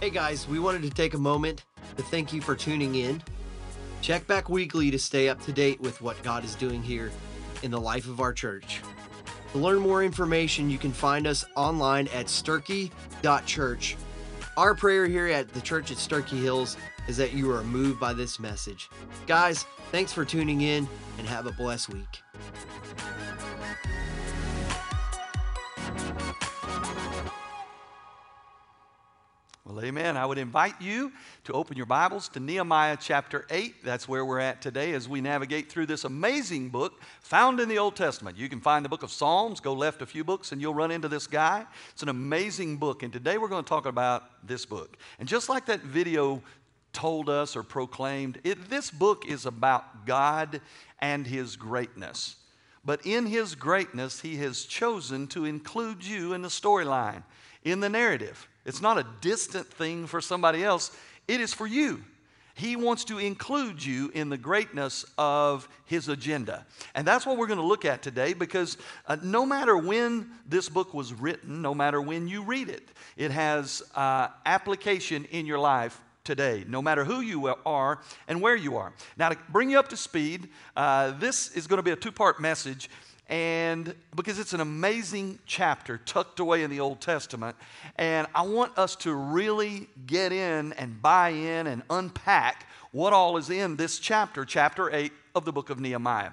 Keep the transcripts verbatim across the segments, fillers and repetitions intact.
Hey guys, we wanted to take a moment to thank you for tuning in. Check back weekly to stay up to date with what God is doing here in the life of our church. To learn more information, you can find us online at sturkey dot church. Our prayer here at the church at Sturkey Hills is that you are moved by this message. Guys, thanks for tuning in and have a blessed week. Well, amen. I would invite you to open your Bibles to Nehemiah chapter eight. That's where we're at today as we navigate through this amazing book found in the Old Testament. You can find the book of Psalms, go left a few books, and you'll run into this guy. It's an amazing book, and today we're going to talk about this book. And just like that video told us or proclaimed, it, this book is about God and His greatness. But in His greatness, He has chosen to include you in the storyline, in the narrative. It's not a distant thing for somebody else. It is for you. He wants to include you in the greatness of His agenda. And that's what we're going to look at today, because uh, no matter when this book was written, no matter when you read it, it has uh, application in your life today, no matter who you are and where you are. Now, to bring you up to speed, uh, this is going to be a two-part message. And because it's an amazing chapter tucked away in the Old Testament, and I want us to really get in and buy in and unpack what all is in this chapter, chapter eight of the book of Nehemiah.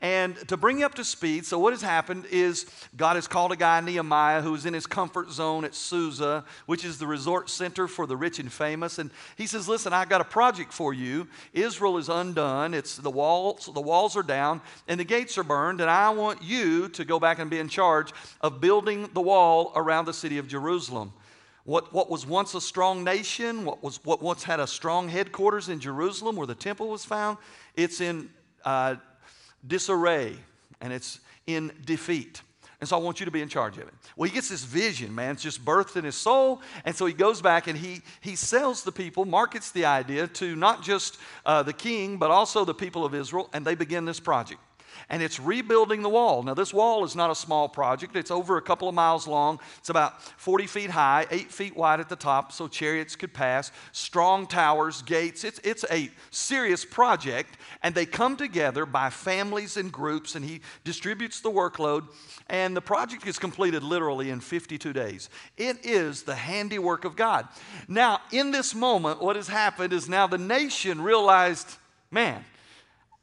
And to bring you up to speed, so what has happened is God has called a guy, Nehemiah, who was in his comfort zone at Susa, which is the resort center for the rich and famous. And he says, listen, I got a project for you. Israel is undone. It's the walls, the walls are down and the gates are burned. And I want you to go back and be in charge of building the wall around the city of Jerusalem. What, what was once a strong nation, what, was, what once had a strong headquarters in Jerusalem where the temple was found, it's in uh, disarray, and it's in defeat. And so I want you to be in charge of it. Well, he gets this vision, man. It's just birthed in his soul. And so he goes back and he, he sells the people, markets the idea to not just uh, the king, but also the people of Israel, and they begin this project. And it's rebuilding the wall. Now, this wall is not a small project. It's over a couple of miles long. It's about forty feet high, eight feet wide at the top, so chariots could pass, strong towers, gates. It's, it's a serious project, and they come together by families and groups, and he distributes the workload, and the project is completed literally in fifty-two days. It is the handiwork of God. Now, in this moment, what has happened is now the nation realized, man,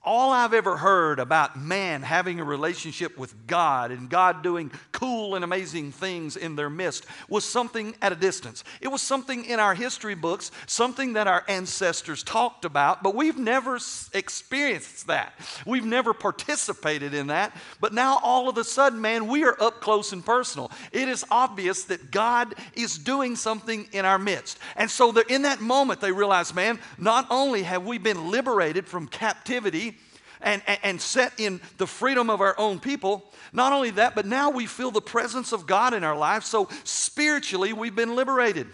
all I've ever heard about man having a relationship with God and God doing cool and amazing things in their midst was something at a distance. It was something in our history books, something that our ancestors talked about, but we've never experienced that. We've never participated in that. But now all of a sudden, man, we are up close and personal. It is obvious that God is doing something in our midst. And so in that moment, they realize, man, not only have we been liberated from captivity, And, and, and set in the freedom of our own people. Not only that, but now we feel the presence of God in our life. So spiritually, we've been liberated.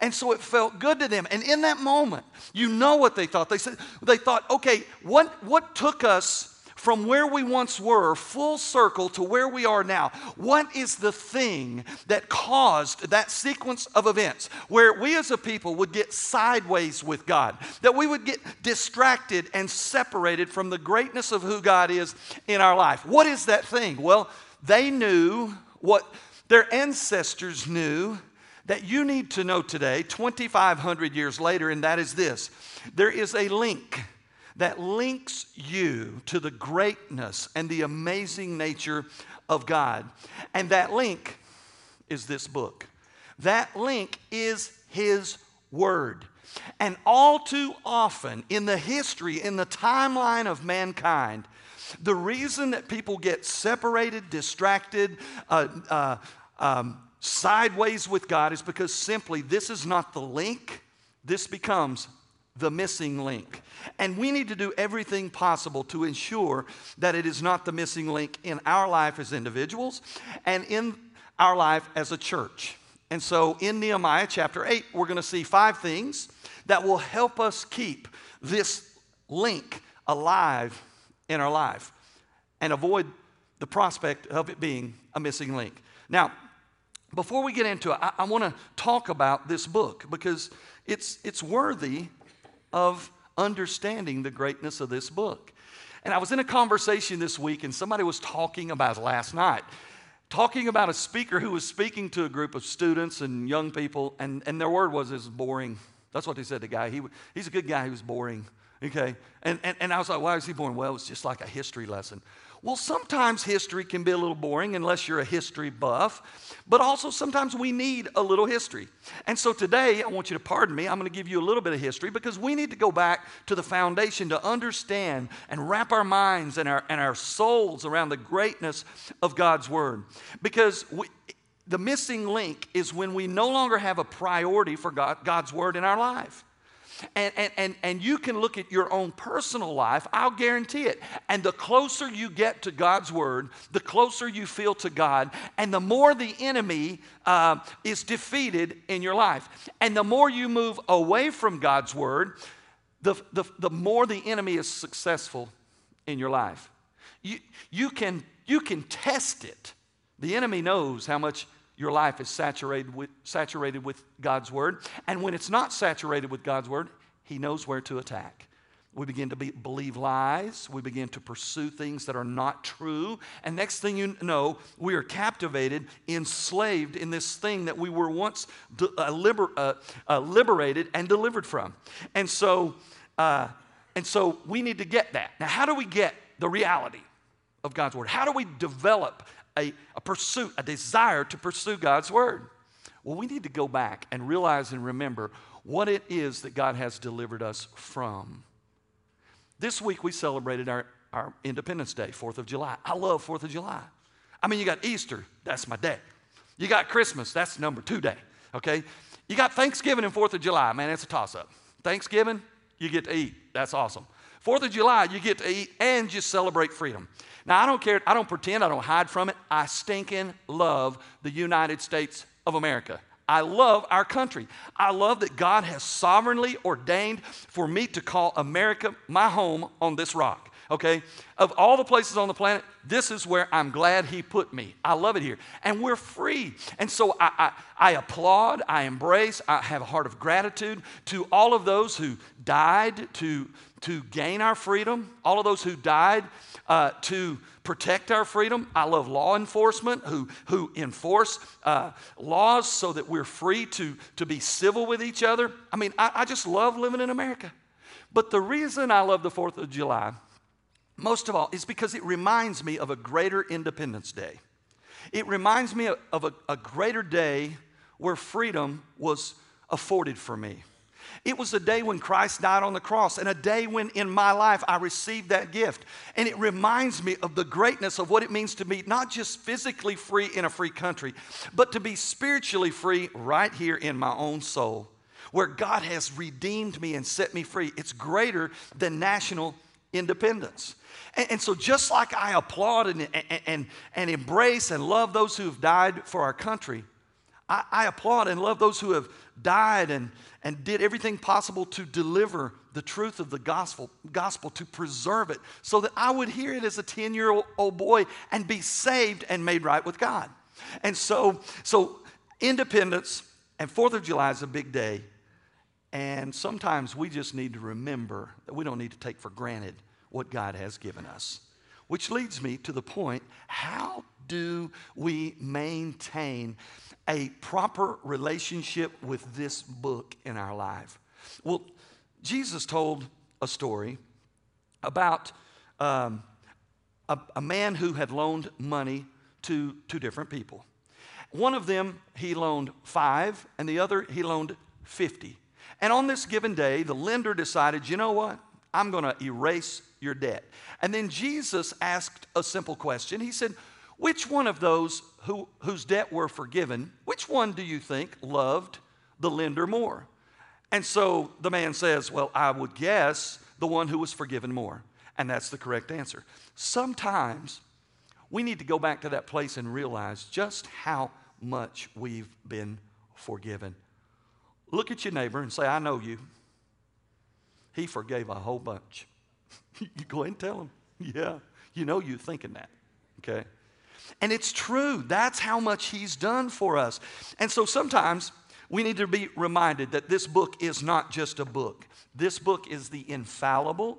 And so it felt good to them. And in that moment, you know what they thought. They said, they thought, okay, what, what took us from where we once were, full circle to where we are now? What is the thing that caused that sequence of events where we as a people would get sideways with God, that we would get distracted and separated from the greatness of who God is in our life? What is that thing? Well, they knew what their ancestors knew that you need to know today, twenty-five hundred years later, and that is this. There is a link that links you to the greatness and the amazing nature of God. And that link is this book. That link is His Word. And all too often in the history, in the timeline of mankind, the reason that people get separated, distracted, uh, uh, um, sideways with God is because simply this is not the link. This becomes the missing link. And we need to do everything possible to ensure that it is not the missing link in our life as individuals and in our life as a church. And so in Nehemiah chapter eight, we're going to see five things that will help us keep this link alive in our life and avoid the prospect of it being a missing link. Now, before we get into it, I, I want to talk about this book because it's, it's worthy of understanding the greatness of this book. And I was in a conversation this week, and somebody was talking about last night, talking about a speaker who was speaking to a group of students and young people, and, and their word was, it's boring. That's what they said to the guy. He, he's a good guy. He was boring. Okay. And, and, and I was like, why is he boring? Well, it's just like a history lesson. Well, sometimes history can be a little boring unless you're a history buff, but also sometimes we need a little history. And so today, I want you to pardon me, I'm going to give you a little bit of history because we need to go back to the foundation to understand and wrap our minds and our, and our souls around the greatness of God's Word. Because we, the missing link is when we no longer have a priority for God, God's Word in our life. And, and, and, and you can look at your own personal life, I'll guarantee it. And the closer you get to God's Word, the closer you feel to God, and the more the enemy uh, is defeated in your life. And the more you move away from God's Word, the, the, the more the enemy is successful in your life. You, you can, you can test it. The enemy knows how much your life is saturated with, saturated with God's Word. And when it's not saturated with God's Word, he knows where to attack. We begin to be, believe lies. We begin to pursue things that are not true. And next thing you know, we are captivated, enslaved in this thing that we were once de- uh, liber- uh, uh, liberated and delivered from. And so, uh, and so we need to get that. Now, how do we get the reality of God's Word? How do we develop A, a pursuit, a desire to pursue God's Word? Well, we need to go back and realize and remember what it is that God has delivered us from. This week we celebrated our, our Independence Day, fourth of July. I love fourth of July. I mean, you got Easter, that's my day. You got Christmas, that's number two day, okay? You got Thanksgiving and fourth of July, man, it's a toss-up. Thanksgiving, you get to eat, that's awesome. fourth of July, you get to eat and you celebrate freedom. Now, I don't care, I don't pretend, I don't hide from it. I stinking love the United States of America. I love our country. I love that God has sovereignly ordained for me to call America my home on this rock, okay? Of all the places on the planet, this is where I'm glad he put me. I love it here. And we're free. And so I, I, I applaud, I embrace, I have a heart of gratitude to all of those who died to... to gain our freedom, all of those who died uh, to protect our freedom. I love law enforcement who, who enforce uh, laws so that we're free to, to be civil with each other. I mean, I, I just love living in America. But the reason I love the fourth of July, most of all, is because it reminds me of a greater Independence Day. It reminds me of, of a, a greater day where freedom was afforded for me. It was a day when Christ died on the cross and a day when in my life I received that gift. And it reminds me of the greatness of what it means to be not just physically free in a free country, but to be spiritually free right here in my own soul, where God has redeemed me and set me free. It's greater than national independence. And, and so just like I applaud and, and, and, and embrace and love those who have died for our country, I, I applaud and love those who have died and, and did everything possible to deliver the truth of the gospel, gospel, to preserve it so that I would hear it as a ten-year-old boy and be saved and made right with God. And so, so independence and fourth of July is a big day. And sometimes we just need to remember that we don't need to take for granted what God has given us. Which leads me to the point, how do we maintain a proper relationship with this book in our life? Well, Jesus told a story about um, a, a man who had loaned money to two different people. One of them he loaned five, and the other he loaned fifty. And on this given day, the lender decided, you know what? I'm going to erase your debt. And then Jesus asked a simple question. He said, which one of those who, whose debt were forgiven, which one do you think loved the lender more? And so the man says, well, I would guess the one who was forgiven more. And that's the correct answer. Sometimes we need to go back to that place and realize just how much we've been forgiven. Look at your neighbor and say, I know you. He forgave a whole bunch. You go ahead and tell him. Yeah, you know you're thinking that, okay? And it's true. That's how much he's done for us. And so sometimes we need to be reminded that this book is not just a book. This book is the infallible,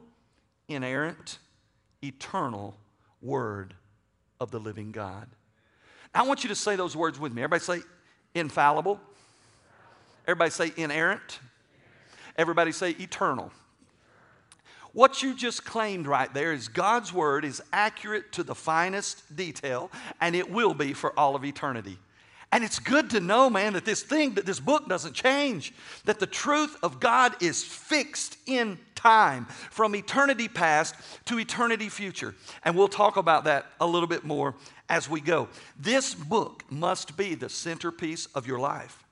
inerrant, eternal word of the living God. I want you to say those words with me. Everybody say infallible. Everybody say inerrant. Everybody say eternal. What you just claimed right there is God's word is accurate to the finest detail, and it will be for all of eternity. And it's good to know, man, that this thing, that this book doesn't change, that the truth of God is fixed in time from eternity past to eternity future. And we'll talk about that a little bit more as we go. This book must be the centerpiece of your life.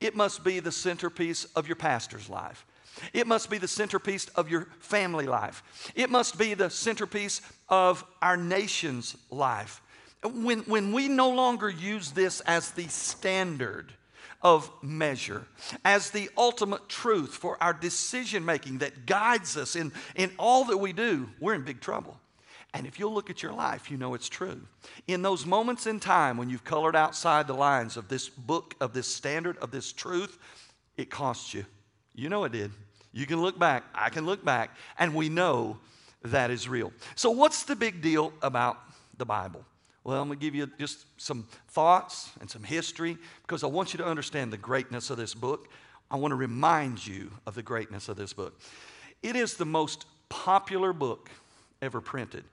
It must be the centerpiece of your pastor's life. It must be the centerpiece of your family life. It must be the centerpiece of our nation's life. When, when we no longer use this as the standard of measure, as the ultimate truth for our decision making that guides us in, in all that we do, we're in big trouble. And if you'll look at your life, you know it's true. In those moments in time when you've colored outside the lines of this book, of this standard, of this truth, it costs you. You know it did. You can look back. I can look back. And we know that is real. So what's the big deal about the Bible? Well, I'm going to give you just some thoughts and some history because I want you to understand the greatness of this book. I want to remind you of the greatness of this book. It is the most popular book ever printed.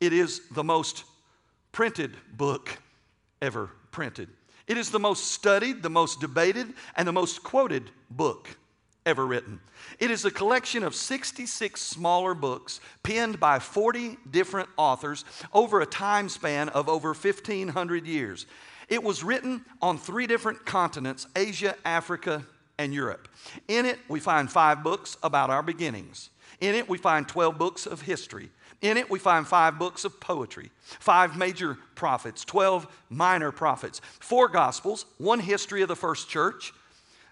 It is the most printed book ever printed. It is the most studied, the most debated, and the most quoted book ever written. It is a collection of sixty-six smaller books penned by forty different authors over a time span of over fifteen hundred years. It was written on three different continents, Asia, Africa, and Europe. In it, we find five books about our beginnings. In it, we find twelve books of history. In it, we find five books of poetry, five major prophets, twelve minor prophets, four gospels, one history of the first church,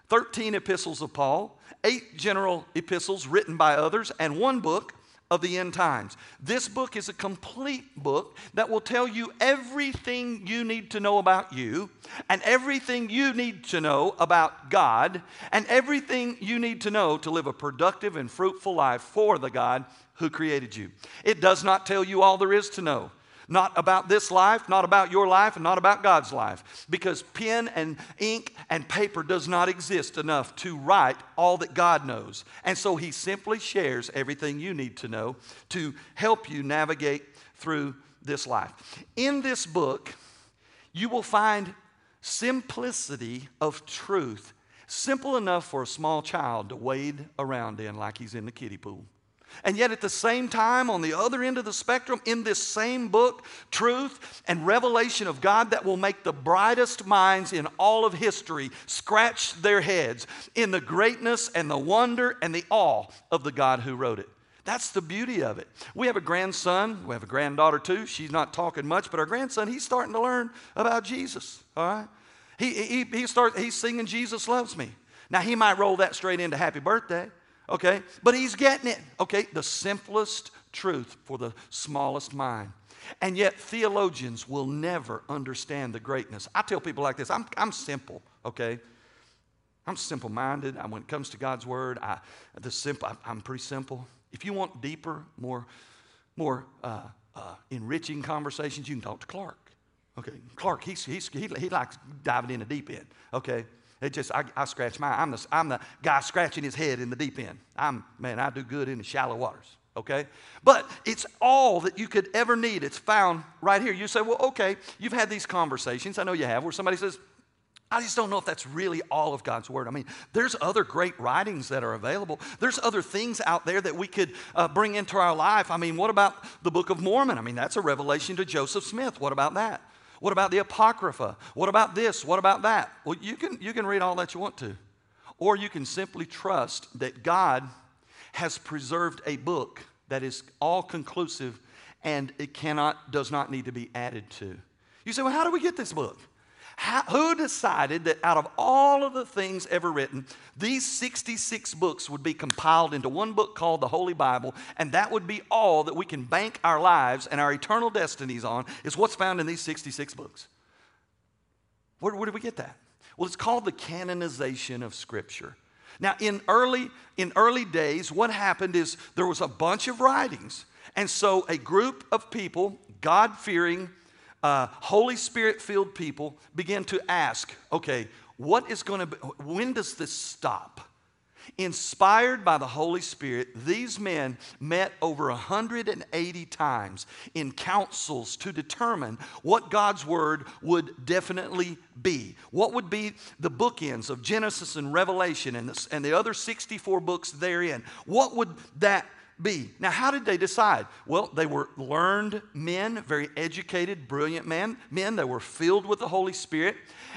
thirteen epistles of Paul, eight general epistles written by others, and one book of the end times. This book is a complete book that will tell you everything you need to know about you, and everything you need to know about God, and everything you need to know to live a productive and fruitful life for the God who created you. It does not tell you all there is to know. Not about this life, not about your life, and not about God's life. Because pen and ink and paper does not exist enough to write all that God knows. And so he simply shares everything you need to know to help you navigate through this life. In this book, you will find simplicity of truth, simple enough for a small child to wade around in like he's in the kiddie pool. And yet at the same time, on the other end of the spectrum, in this same book, truth and revelation of God that will make the brightest minds in all of history scratch their heads in the greatness and the wonder and the awe of the God who wrote it. That's the beauty of it. We have a grandson. We have a granddaughter too. She's not talking much, but our grandson, he's starting to learn about Jesus, all right? He, he, he starts, he's singing Jesus Loves Me. Now, he might roll that straight into Happy Birthday. Okay, but he's getting it. Okay, the simplest truth for the smallest mind. And yet theologians will never understand the greatness. I tell people like this, I'm, I'm simple, okay? I'm simple-minded. I, when it comes to God's word, I, the simple, I, I'm pretty simple. If you want deeper, more, more uh, uh, enriching conversations, you can talk to Clark. Okay, Clark, he's, he's, he, he likes diving in the deep end, okay? It just, I, I scratch my, I'm the, I'm the guy scratching his head in the deep end. I'm, man, I do good in the shallow waters, okay? But it's all that you could ever need. It's found right here. You say, well, okay, you've had these conversations. I know you have, where somebody says, I just don't know if that's really all of God's word. I mean, there's other great writings that are available. There's other things out there that we could uh, bring into our life. I mean, what about the Book of Mormon? I mean, that's a revelation to Joseph Smith. What about that? What about the Apocrypha? What about this? What about that? Well, you can, you can read all that you want to. Or you can simply trust that God has preserved a book that is all conclusive and it cannot, does not need to be added to. You say, well, how do we get this book? How, who decided that out of all of the things ever written, these sixty-six books would be compiled into one book called the Holy Bible, and that would be all that we can bank our lives and our eternal destinies on, is what's found in these sixty-six books? Where, where did we get that? Well, it's called the canonization of Scripture. Now, in early, in early days, what happened is there was a bunch of writings, and so a group of people, God-fearing, Uh, Holy Spirit-filled people begin to ask, okay, what is going to be, when does this stop? Inspired by the Holy Spirit, these men met over one hundred eighty times in councils to determine what God's Word would definitely be. What would be the bookends of Genesis and Revelation and the, and the other sixty-four books therein? What would that be? Now, how did they decide? Well, they were learned men, very educated, brilliant men. Men that were filled with the Holy Spirit.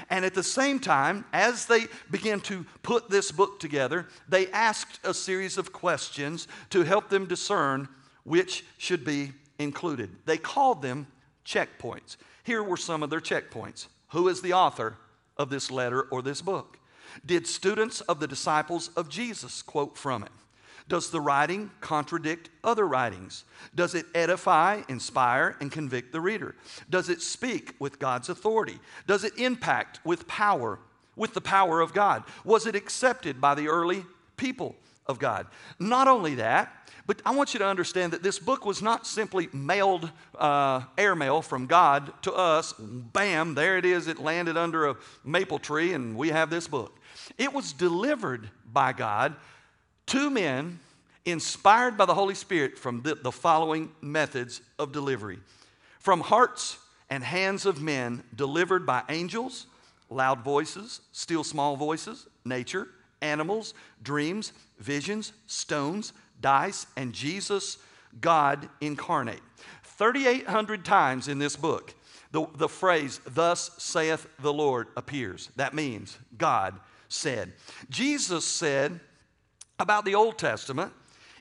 And at the same time, as they began to put this book together, they asked a series of questions to help them discern which should be included. They called them checkpoints. Here were some of their checkpoints. Who is the author of this letter or this book? Did students of the disciples of Jesus quote from it? Does the writing contradict other writings? Does it edify, inspire, and convict the reader? Does it speak with God's authority? Does it impact with power, with the power of God? Was it accepted by the early people of God? Not only that, but I want you to understand that this book was not simply mailed, uh, airmail from God to us. Bam, there it is. It landed under a maple tree, and we have this book. It was delivered by God. Two men inspired by the Holy Spirit from the, the following methods of delivery. From hearts and hands of men delivered by angels, loud voices, still small voices, nature, animals, dreams, visions, stones, dice, and Jesus, God incarnate. thirty-eight hundred times in this book, the, the phrase, thus saith the Lord, appears. That means God said. Jesus said about the Old Testament,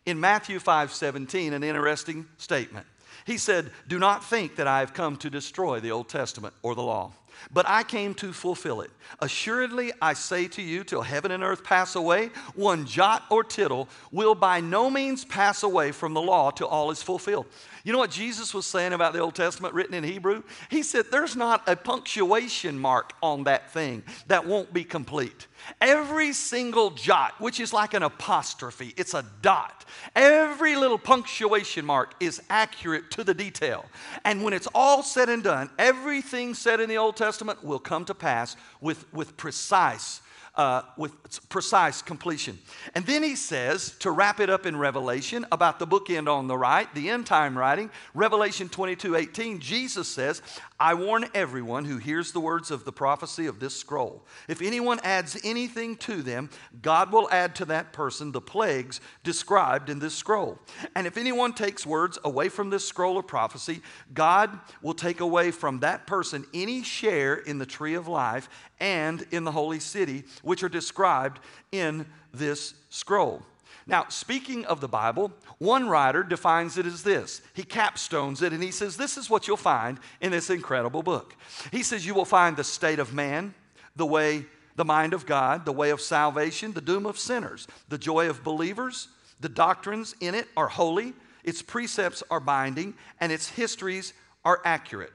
in Matthew five seventeen, an interesting statement. He said, "Do not think that I have come to destroy the Old Testament or the law, but I came to fulfill it. Assuredly, I say to you, till heaven and earth pass away, one jot or tittle will by no means pass away from the law till all is fulfilled." You know what Jesus was saying about the Old Testament written in Hebrew? He said, there's not a punctuation mark on that thing that won't be complete. Every single jot, which is like an apostrophe, it's a dot. Every little punctuation mark is accurate to the detail. And when it's all said and done, everything said in the Old Testament will come to pass with, with precise Uh, with precise completion. And then he says, to wrap it up in Revelation, about the bookend on the right, the end time writing, Revelation twenty-two eighteen, Jesus says, "I warn everyone who hears the words of the prophecy of this scroll. If anyone adds anything to them, God will add to that person the plagues described in this scroll. And if anyone takes words away from this scroll of prophecy, God will take away from that person any share in the tree of life and in the holy city, which are described in this scroll." Now, speaking of the Bible, one writer defines it as this. He capstones it, and he says, this is what you'll find in this incredible book. He says, you will find the state of man, the way, the mind of God, the way of salvation, the doom of sinners, the joy of believers. The doctrines in it are holy, its precepts are binding, and its histories are accurate,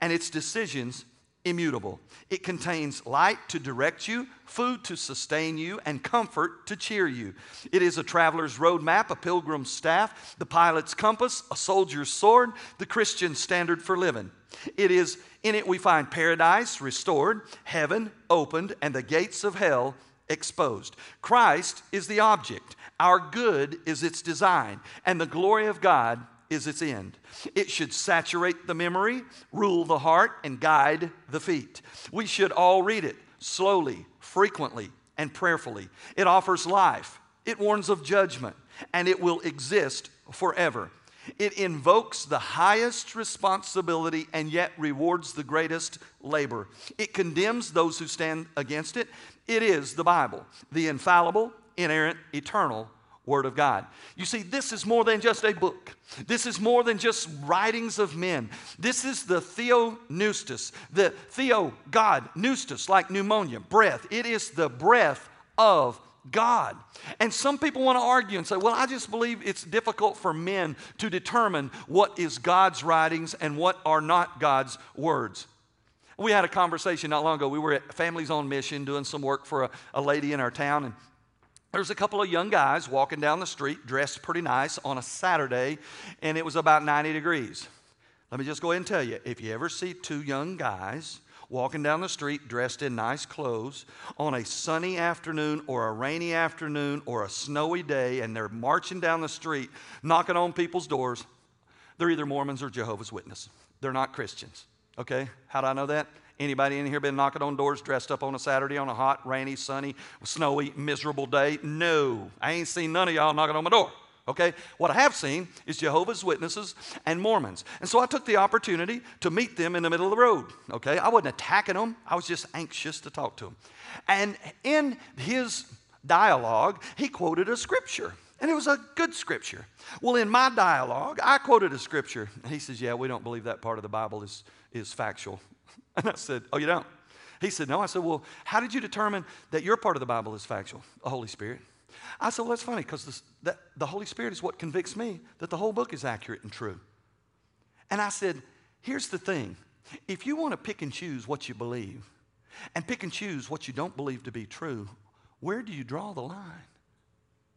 and its decisions immutable. It contains light to direct you, food to sustain you, and comfort to cheer you. It is a traveler's road map, a pilgrim's staff, the pilot's compass, a soldier's sword, the Christian standard for living. It is in it we find paradise restored, heaven opened, and the gates of hell exposed. Christ is the object, our good is its design, and the glory of God is its end. It should saturate the memory, rule the heart, and guide the feet. We should all read it slowly, frequently, and prayerfully. It offers life, it warns of judgment, and it will exist forever. It invokes the highest responsibility and yet rewards the greatest labor. It condemns those who stand against it. It is the Bible, the infallible, inerrant, eternal Word of God. You see, this is more than just a book. This is more than just writings of men. This is the theonoustos, the theo God, noustos, like pneumonia, breath. It is the breath of God. And some people want to argue and say, well, I just believe it's difficult for men to determine what is God's writings and what are not God's words. We had a conversation not long ago. We were at Families on Mission doing some work for a, a lady in our town, and there's a couple of young guys walking down the street dressed pretty nice on a Saturday, and it was about ninety degrees. Let me just go ahead and tell you, if you ever see two young guys walking down the street dressed in nice clothes on a sunny afternoon or a rainy afternoon or a snowy day, and they're marching down the street knocking on people's doors, they're either Mormons or Jehovah's Witnesses. They're not Christians, okay? How do I know that? Anybody in here been knocking on doors dressed up on a Saturday on a hot, rainy, sunny, snowy, miserable day? No, I ain't seen none of y'all knocking on my door. Okay, what I have seen is Jehovah's Witnesses and Mormons. And so I took the opportunity to meet them in the middle of the road. Okay, I wasn't attacking them. I was just anxious to talk to them. And in his dialogue, he quoted a scripture. And it was a good scripture. Well, in my dialogue, I quoted a scripture. And he says, yeah, we don't believe that part of the Bible is, is factual. And I said, oh, you don't? He said, no. I said, well, how did you determine that your part of the Bible is factual? The Holy Spirit. I said, well, that's funny because the Holy Spirit is what convicts me that the whole book is accurate and true. And I said, here's the thing. If you want to pick and choose what you believe and pick and choose what you don't believe to be true, where do you draw the line?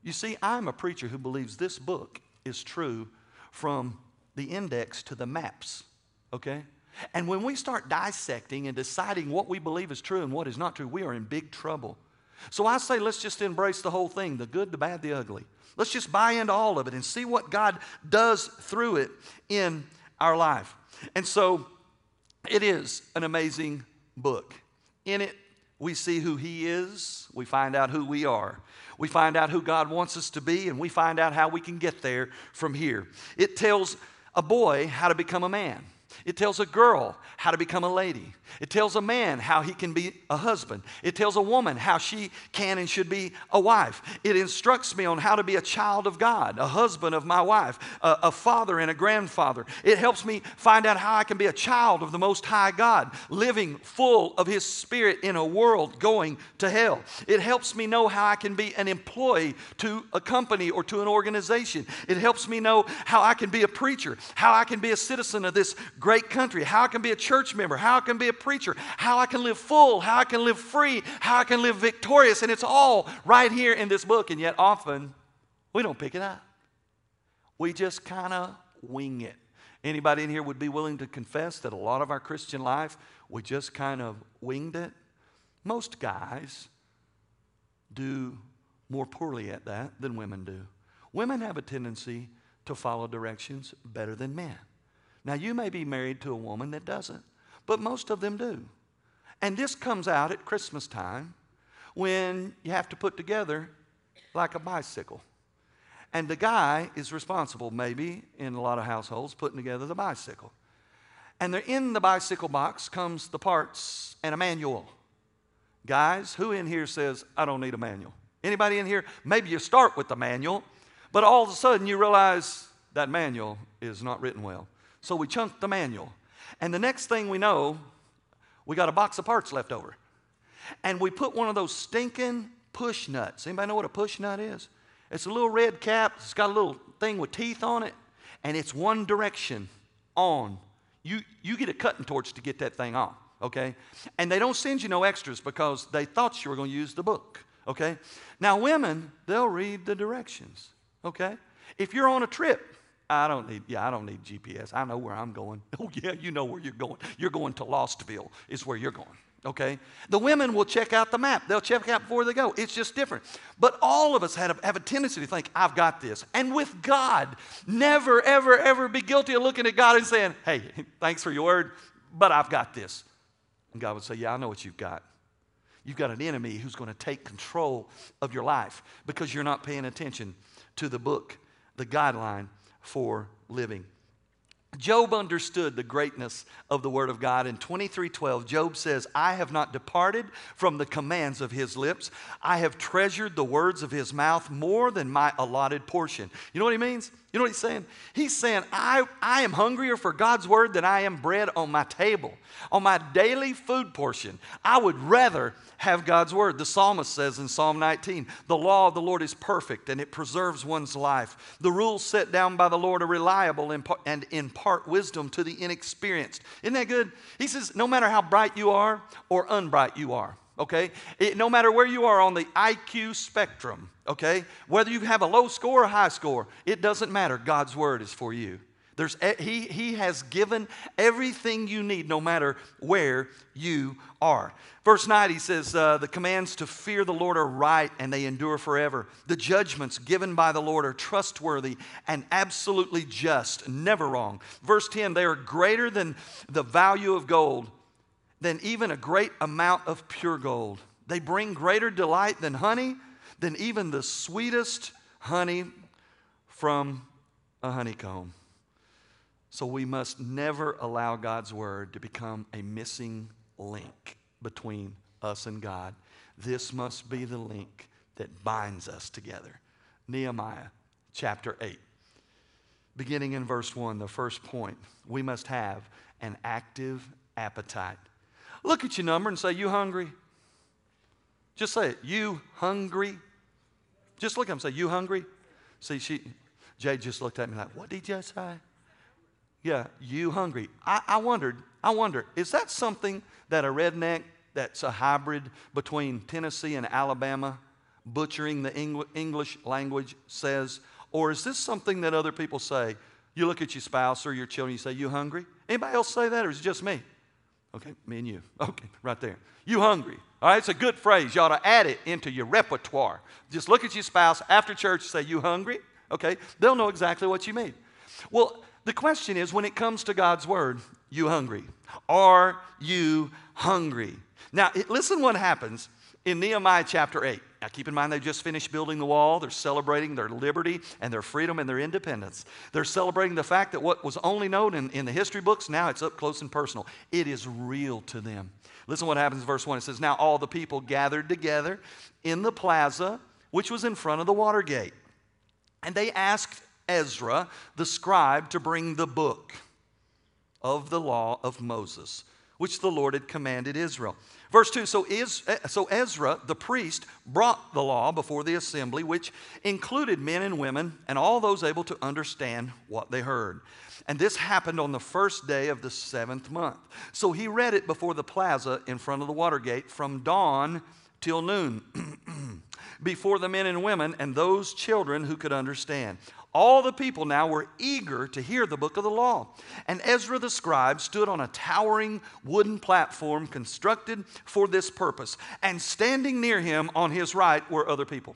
You see, I'm a preacher who believes this book is true from the index to the maps, okay? And when we start dissecting and deciding what we believe is true and what is not true, we are in big trouble. So I say let's just embrace the whole thing, the good, the bad, the ugly. Let's just buy into all of it and see what God does through it in our life. And so it is an amazing book. In it, we see who He is. We find out who we are. We find out who God wants us to be, and we find out how we can get there from here. It tells a boy how to become a man. It tells a girl how to become a lady. It tells a man how he can be a husband. It tells a woman how she can and should be a wife. It instructs me on how to be a child of God, a husband of my wife, a, a father and a grandfather. It helps me find out how I can be a child of the Most High God, living full of His Spirit in a world going to hell. It helps me know how I can be an employee to a company or to an organization. It helps me know how I can be a preacher, how I can be a citizen of this great country, how I can be a church member, how I can be a preacher, how I can live full, how I can live free, how I can live victorious. And it's all right here in this book. And yet often we don't pick it up. We just kind of wing it. Anybody in here would be willing to confess that a lot of our Christian life, we just kind of winged it? Most guys do more poorly at that than women do. Women have a tendency to follow directions better than men. Now, you may be married to a woman that doesn't, but most of them do. And this comes out at Christmas time when you have to put together like a bicycle. And the guy is responsible, maybe, in a lot of households, putting together the bicycle. And in the bicycle box comes the parts and a manual. Guys, who in here says, I don't need a manual? Anybody in here? Maybe you start with the manual, but all of a sudden you realize that manual is not written well. So we chunked the manual. And the next thing we know, we got a box of parts left over. And we put one of those stinking push nuts. Anybody know what a push nut is? It's a little red cap. It's got a little thing with teeth on it. And it's one direction on. You, you get a cutting torch to get that thing on, okay? And they don't send you no extras because they thought you were going to use the book, okay? Now, women, they'll read the directions, okay? If you're on a trip, I don't need, yeah, I don't need G P S. I know where I'm going. Oh, yeah, you know where you're going. You're going to Lostville is where you're going, okay? The women will check out the map. They'll check out before they go. It's just different. But all of us have a, have a tendency to think, I've got this. And with God, never, ever, ever be guilty of looking at God and saying, hey, thanks for your word, but I've got this. And God would say, yeah, I know what you've got. You've got an enemy who's going to take control of your life because you're not paying attention to the book, the guideline for living. Job understood the greatness of the Word of God. In twenty-three twelve, Job says, I have not departed from the commands of his lips. I have treasured the words of his mouth more than my allotted portion. You know what he means? You know what he's saying? He's saying, I, I am hungrier for God's Word than I am bread on my table, on my daily food portion. I would rather have God's Word. The psalmist says in Psalm nineteen, the law of the Lord is perfect and it preserves one's life. The rules set down by the Lord are reliable and impart wisdom to the inexperienced. Isn't that good? He says, no matter how bright you are or unbright you are, okay, it, no matter where you are on the I Q spectrum, okay, whether you have a low score or high score, it doesn't matter. God's Word is for you. There's, he, he has given everything you need, no matter where you are. Verse nine, he says, uh, the commands to fear the Lord are right, and they endure forever. The judgments given by the Lord are trustworthy and absolutely just, never wrong. Verse ten, they are greater than the value of gold, than even a great amount of pure gold. They bring greater delight than honey, than even the sweetest honey from a honeycomb. So we must never allow God's Word to become a missing link between us and God. This must be the link that binds us together. Nehemiah chapter eight, beginning in verse one, the first point. We must have an active appetite. Look at your number and say, you hungry? Just say it, you hungry? Just look at him and say, you hungry? See, she, Jay just looked at me like, what did you say? Yeah, you hungry. I, I wondered, I wonder, is that something that a redneck that's a hybrid between Tennessee and Alabama, butchering the Eng- English language, says? Or is this something that other people say? You look at your spouse or your children, you say, you hungry? Anybody else say that, or is it just me? Okay, me and you. Okay, right there. You hungry. All right, it's a good phrase. You ought to add it into your repertoire. Just look at your spouse after church and say, you hungry? Okay, they'll know exactly what you mean. Well, the question is, when it comes to God's Word, you hungry? Are you hungry? Now, listen what happens in Nehemiah chapter eight. Now, keep in mind, they just finished building the wall. They're celebrating their liberty and their freedom and their independence. They're celebrating the fact that what was only known in, in the history books, now it's up close and personal. It is real to them. Listen what happens in verse one. It says, now all the people gathered together in the plaza, which was in front of the water gate. And they asked Ezra, the scribe, to bring the book of the law of Moses, which the Lord had commanded Israel. Verse two, so, is, so Ezra, the priest, brought the law before the assembly, which included men and women and all those able to understand what they heard. And this happened on the first day of the seventh month. So he read it before the plaza in front of the water gate from dawn till noon, before the men and women and those children who could understand. All the people now were eager to hear the book of the law. And Ezra the scribe stood on a towering wooden platform constructed for this purpose. And standing near him on his right were other people.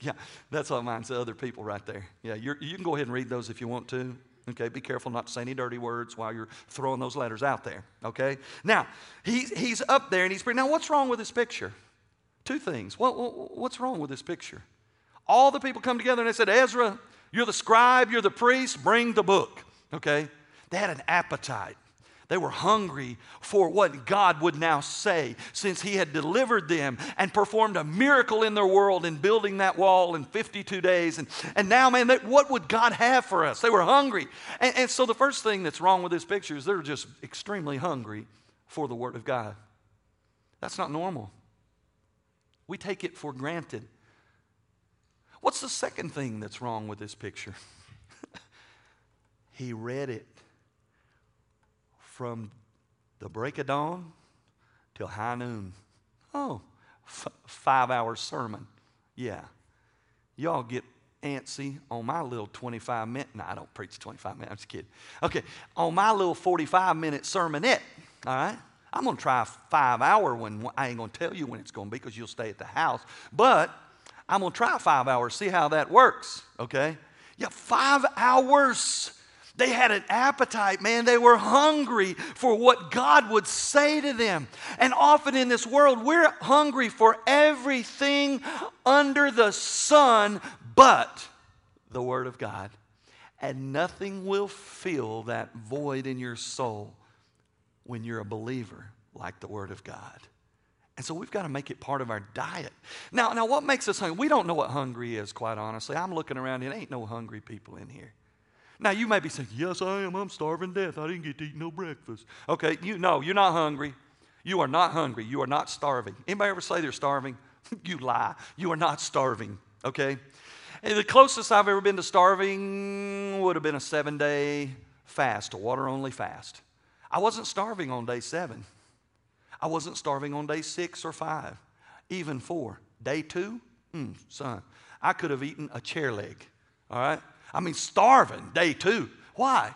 Yeah, that's all mine says, other people right there. Yeah, you're, you can go ahead and read those if you want to. Okay, be careful not to say any dirty words while you're throwing those letters out there. Okay, now he, he's up there and he's... Now what's wrong with this picture? Two things. What, what, what's wrong with this picture? All the people come together and they said, Ezra, you're the scribe, you're the priest, bring the book, okay? They had an appetite. They were hungry for what God would now say, since he had delivered them and performed a miracle in their world in building that wall in fifty-two days. And, and now, man, they, what would God have for us? They were hungry. And, and so the first thing that's wrong with this picture is they're just extremely hungry for the Word of God. That's not normal. We take it for granted. What's the second thing that's wrong with this picture? He read it from the break of dawn till high noon. Oh, f- five-hour sermon. Yeah. Y'all get antsy on my little twenty-five-minute. No, I don't preach twenty-five minutes. I'm just kidding. Okay, on my little forty-five-minute sermonette, all right? I'm going to try a five-hour one. I ain't going to tell you when it's going to be because you'll stay at the house. But I'm going to try five hours, see how that works, okay? Yeah, five hours. They had an appetite, man. They were hungry for what God would say to them. And often in this world, we're hungry for everything under the sun but the Word of God. And nothing will fill that void in your soul when you're a believer like the Word of God. And so we've got to make it part of our diet. Now, now what makes us hungry? We don't know what hungry is, quite honestly. I'm looking around and ain't no hungry people in here. Now, you may be saying, yes, I am. I'm starving to death. I didn't get to eat no breakfast. Okay, you know, you're not hungry. You are not hungry. You are not starving. Anybody ever say they're starving? You lie. You are not starving, okay? And the closest I've ever been to starving would have been a seven-day fast, a water-only fast. I wasn't starving on day seven. I wasn't starving on day six or five, even four. Day two, mm, son, I could have eaten a chair leg, all right? I mean, starving, day two. Why?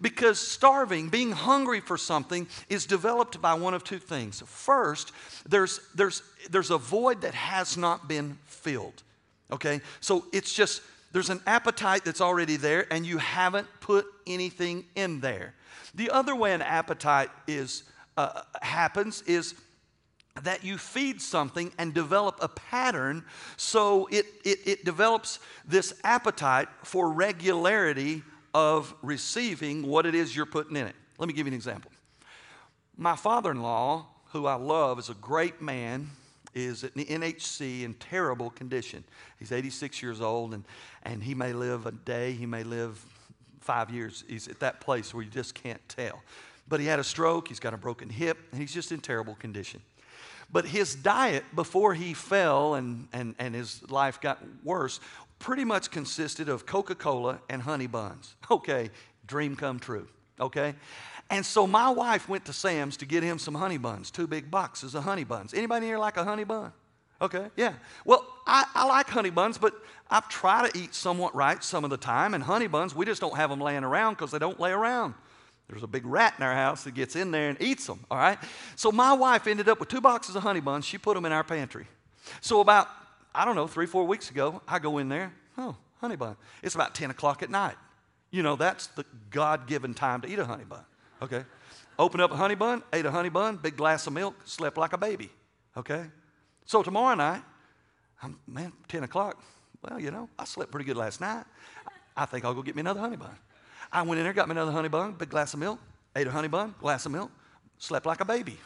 Because starving, being hungry for something, is developed by one of two things. First, there's, there's, there's a void that has not been filled, okay? So it's just, there's an appetite that's already there, and you haven't put anything in there. The other way an appetite is uh, happens is that you feed something and develop a pattern, so it, it, it develops this appetite for regularity of receiving what it is you're putting in it. Let me give you an example. My father-in-law, who I love, is a great man, is at the N H C in terrible condition. He's eighty-six years old, and, and he may live a day, he may live five years. He's at that place where you just can't tell. But he had a stroke, he's got a broken hip, and he's just in terrible condition. But his diet before he fell and, and, and his life got worse pretty much consisted of Coca-Cola and honey buns. Okay, dream come true, okay? And so my wife went to Sam's to get him some honey buns, two big boxes of honey buns. Anybody here like a honey bun? Okay, yeah. Well, I, I like honey buns, but I try to eat somewhat right some of the time, and honey buns, we just don't have them laying around because they don't lay around. There's a big rat in our house that gets in there and eats them, all right? So my wife ended up with two boxes of honey buns. She put them in our pantry. So about, I don't know, three, four weeks ago, I go in there, oh, honey bun. It's about ten o'clock at night. You know, that's the God-given time to eat a honey bun, okay? Opened up a honey bun, ate a honey bun, big glass of milk, slept like a baby, okay? So tomorrow night, I'm, man, ten o'clock, well, you know, I slept pretty good last night. I think I'll go get me another honey bun. I went in there, got me another honey bun, big glass of milk, ate a honey bun, glass of milk, slept like a baby.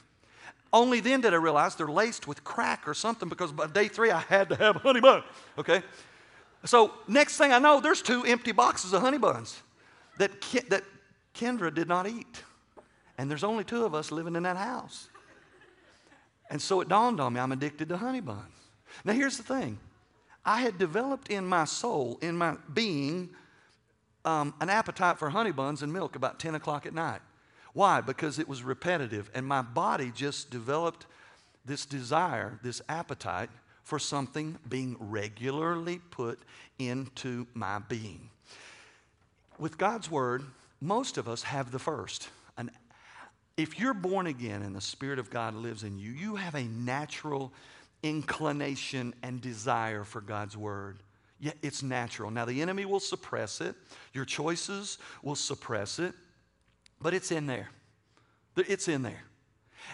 Only then did I realize they're laced with crack or something because by day three I had to have a honey bun, okay? So next thing I know, there's two empty boxes of honey buns that, Ke- that Kendra did not eat. And there's only two of us living in that house. And so it dawned on me, I'm addicted to honey buns. Now here's the thing. I had developed in my soul, in my being, Um, an appetite for honey buns and milk about ten o'clock at night. Why? Because it was repetitive, and my body just developed this desire, this appetite for something being regularly put into my being. With God's Word, most of us have the first. An, if you're born again and the Spirit of God lives in you, you have a natural inclination and desire for God's Word. Yeah, it's natural. Now, the enemy will suppress it. Your choices will suppress it. But it's in there. It's in there.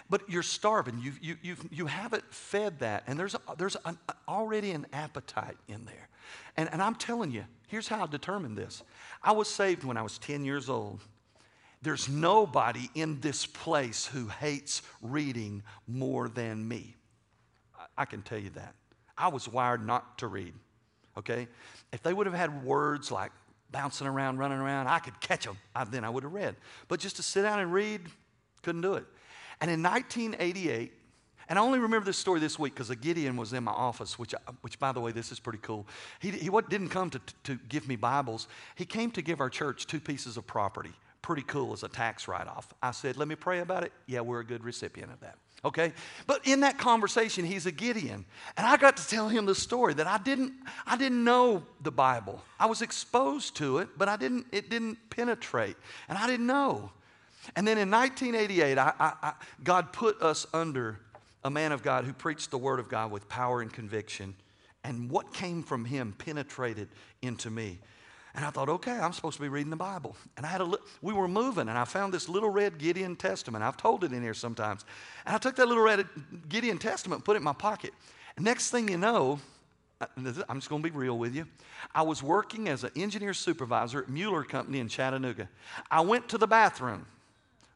But you're starving. You, you, you've, you haven't fed that. And there's, a, there's an, already an appetite in there. And, and I'm telling you, here's how I determined this. I was saved when I was ten years old. There's nobody in this place who hates reading more than me. I, I can tell you that. I was wired not to read. Okay, if they would have had words like bouncing around, running around, I could catch them. I, then I would have read. But just to sit down and read, couldn't do it. And in nineteen eighty-eight, and I only remember this story this week because a Gideon was in my office, which, I, which by the way, this is pretty cool. He, he didn't come to, to give me Bibles. He came to give our church two pieces of property. Pretty cool as a tax write-off. I said, let me pray about it. Yeah, we're a good recipient of that. Okay, but in that conversation, he's a Gideon, and I got to tell him the story that I didn't, I didn't know the Bible. I was exposed to it, but I didn't, it didn't penetrate, and I didn't know. And then in nineteen eighty-eight, I, I, I, God put us under a man of God who preached the Word of God with power and conviction, and what came from him penetrated into me. And I thought, okay, I'm supposed to be reading the Bible. And I had a li- we were moving, and I found this little red Gideon Testament. I've told it in here sometimes. And I took that little red Gideon Testament and put it in my pocket. And next thing you know, I'm just going to be real with you. I was working as an engineer supervisor at Mueller Company in Chattanooga. I went to the bathroom,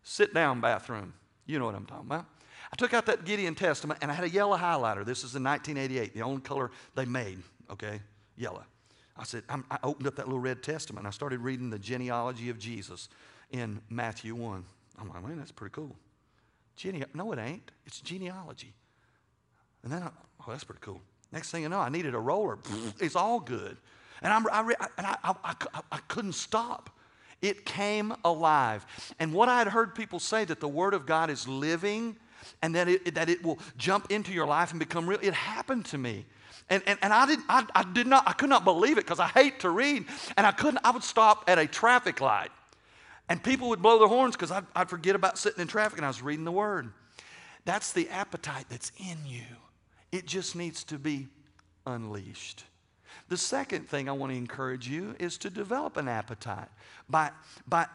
sit-down bathroom. You know what I'm talking about. I took out that Gideon Testament, and I had a yellow highlighter. This is in nineteen eighty-eight, the only color they made, okay, yellow. I said, I'm, I opened up that little red testament, and I started reading the genealogy of Jesus in Matthew one. I'm like, man, that's pretty cool. Gene- no, it ain't. It's genealogy. And then, I, oh, that's pretty cool. Next thing you know, I needed a roller. It's all good. And, I'm, I, re- and I, I, I, I couldn't stop. It came alive. And what I had heard people say, that the Word of God is living and that it, that it will jump into your life and become real, it happened to me. And, and, and I, did, I, I did not, I could not believe it because I hate to read. And I couldn't, I would stop at a traffic light. And people would blow their horns because I'd, I'd forget about sitting in traffic and I was reading the Word. That's the appetite that's in you. It just needs to be unleashed. The second thing I want to encourage you is to develop an appetite by, by,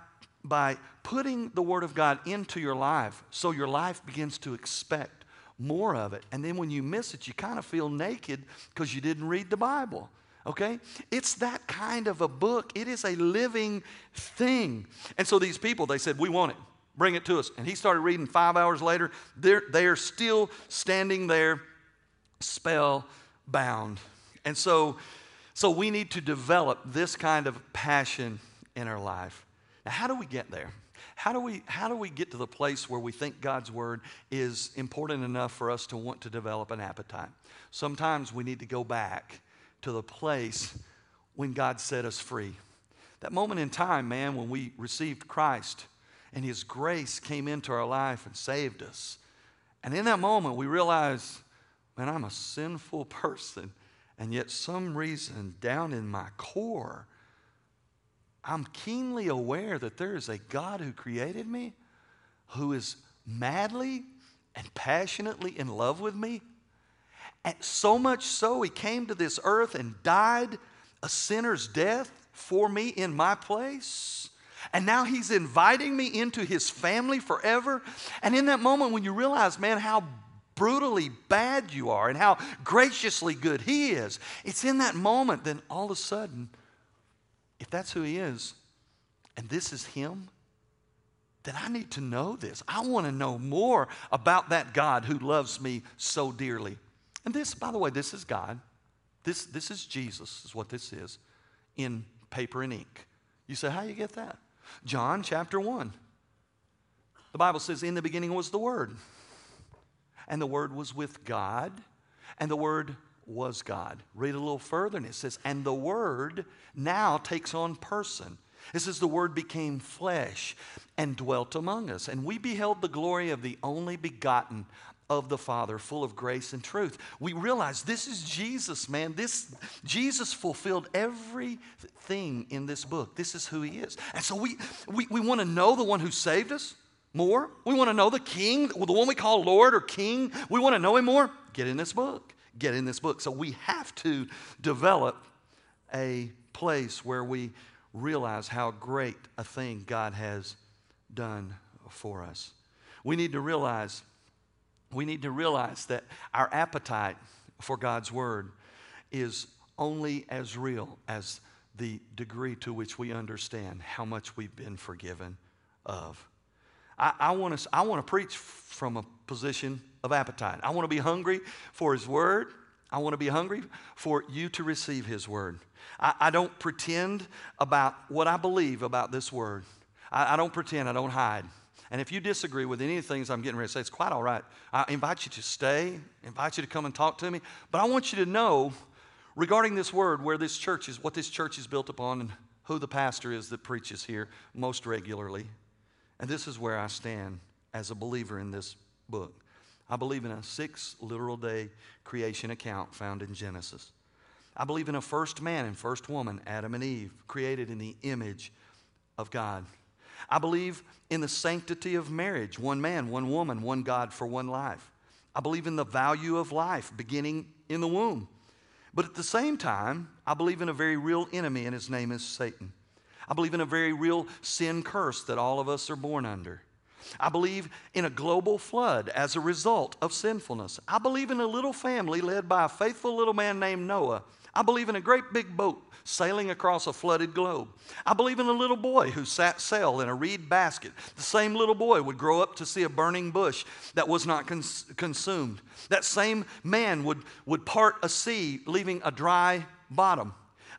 by putting the Word of God into your life so your life begins to expect more of it. And then when you miss it, you kind of feel naked because you didn't read the Bible. Okay? It's that kind of a book. It is a living thing. And so these people, they said, we want it. Bring it to us. And he started reading. Five hours later, they're, they are still standing there spellbound. And so, so we need to develop this kind of passion in our life. Now, how do we get there? How do we, how do we get to the place where we think God's Word is important enough for us to want to develop an appetite? Sometimes we need to go back to the place when God set us free. That moment in time, man, when we received Christ and His grace came into our life and saved us. And in that moment, we realized, man, I'm a sinful person. And yet some reason down in my core, I'm keenly aware that there is a God who created me, who is madly and passionately in love with me. And so much so, He came to this earth and died a sinner's death for me in my place. And now He's inviting me into His family forever. And in that moment when you realize, man, how brutally bad you are and how graciously good He is, it's in that moment then all of a sudden, if that's who He is and this is Him, then I need to know this. I want to know more about that God who loves me so dearly. And this, by the way, this is God. This, this is Jesus is what this is in paper and ink. You say, how do you get that? John chapter one. The Bible says, in the beginning was the Word. And the Word was with God. And the Word was God. Read a little further and it says, and the Word now takes on person. It says the Word became flesh and dwelt among us. And we beheld the glory of the only begotten of the Father, full of grace and truth. We realize this is Jesus, man. This Jesus fulfilled everything in this book. This is who He is. And so we we, we want to know the one who saved us more. We want to know the King, the one we call Lord or King. We want to know Him more. Get in this book. Get in this book. So we have to develop a place where we realize how great a thing God has done for us. We need to realize We need to realize that our appetite for God's Word is only as real as the degree to which we understand how much we've been forgiven of. I, I want to I want to preach from a position of appetite. I want to be hungry for His Word. I want to be hungry for you to receive His Word. I, I don't pretend about what I believe about this Word. I, I don't pretend. I don't hide. And if you disagree with any of the things I'm getting ready to say, it's quite all right. I invite you to stay, invite you to come and talk to me. But I want you to know, regarding this Word, where this church is, what this church is built upon, and who the pastor is that preaches here most regularly. And this is where I stand as a believer in this book. I believe in a six literal day creation account found in Genesis. I believe in a first man and first woman, Adam and Eve, created in the image of God. I believe in the sanctity of marriage, one man, one woman, one God for one life. I believe in the value of life beginning in the womb. But at the same time, I believe in a very real enemy, and his name is Satan. I believe in a very real sin curse that all of us are born under. I believe in a global flood as a result of sinfulness. I believe in a little family led by a faithful little man named Noah. I believe in a great big boat sailing across a flooded globe. I believe in a little boy who sat sail in a reed basket. The same little boy would grow up to see a burning bush that was not cons- consumed. That same man would, would part a sea, leaving a dry bottom.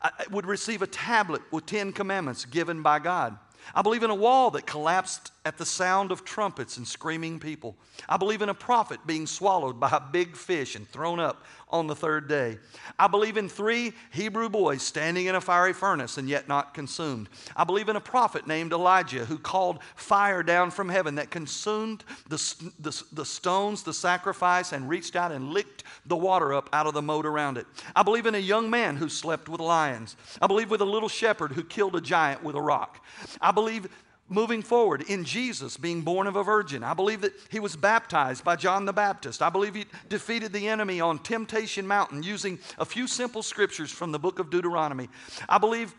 I would receive a tablet with Ten Commandments given by God. I believe in a wall that collapsed at the sound of trumpets and screaming people. I believe in a prophet being swallowed by a big fish and thrown up on the third day. I believe in three Hebrew boys standing in a fiery furnace and yet not consumed. I believe in a prophet named Elijah who called fire down from heaven that consumed the, the, the stones, the sacrifice, and reached out and licked the water up out of the moat around it. I believe in a young man who slept with lions. I believe with a little shepherd who killed a giant with a rock. I believe moving forward in Jesus being born of a virgin. I believe that he was baptized by John the Baptist. I believe he defeated the enemy on Temptation Mountain using a few simple scriptures from the book of Deuteronomy. I believe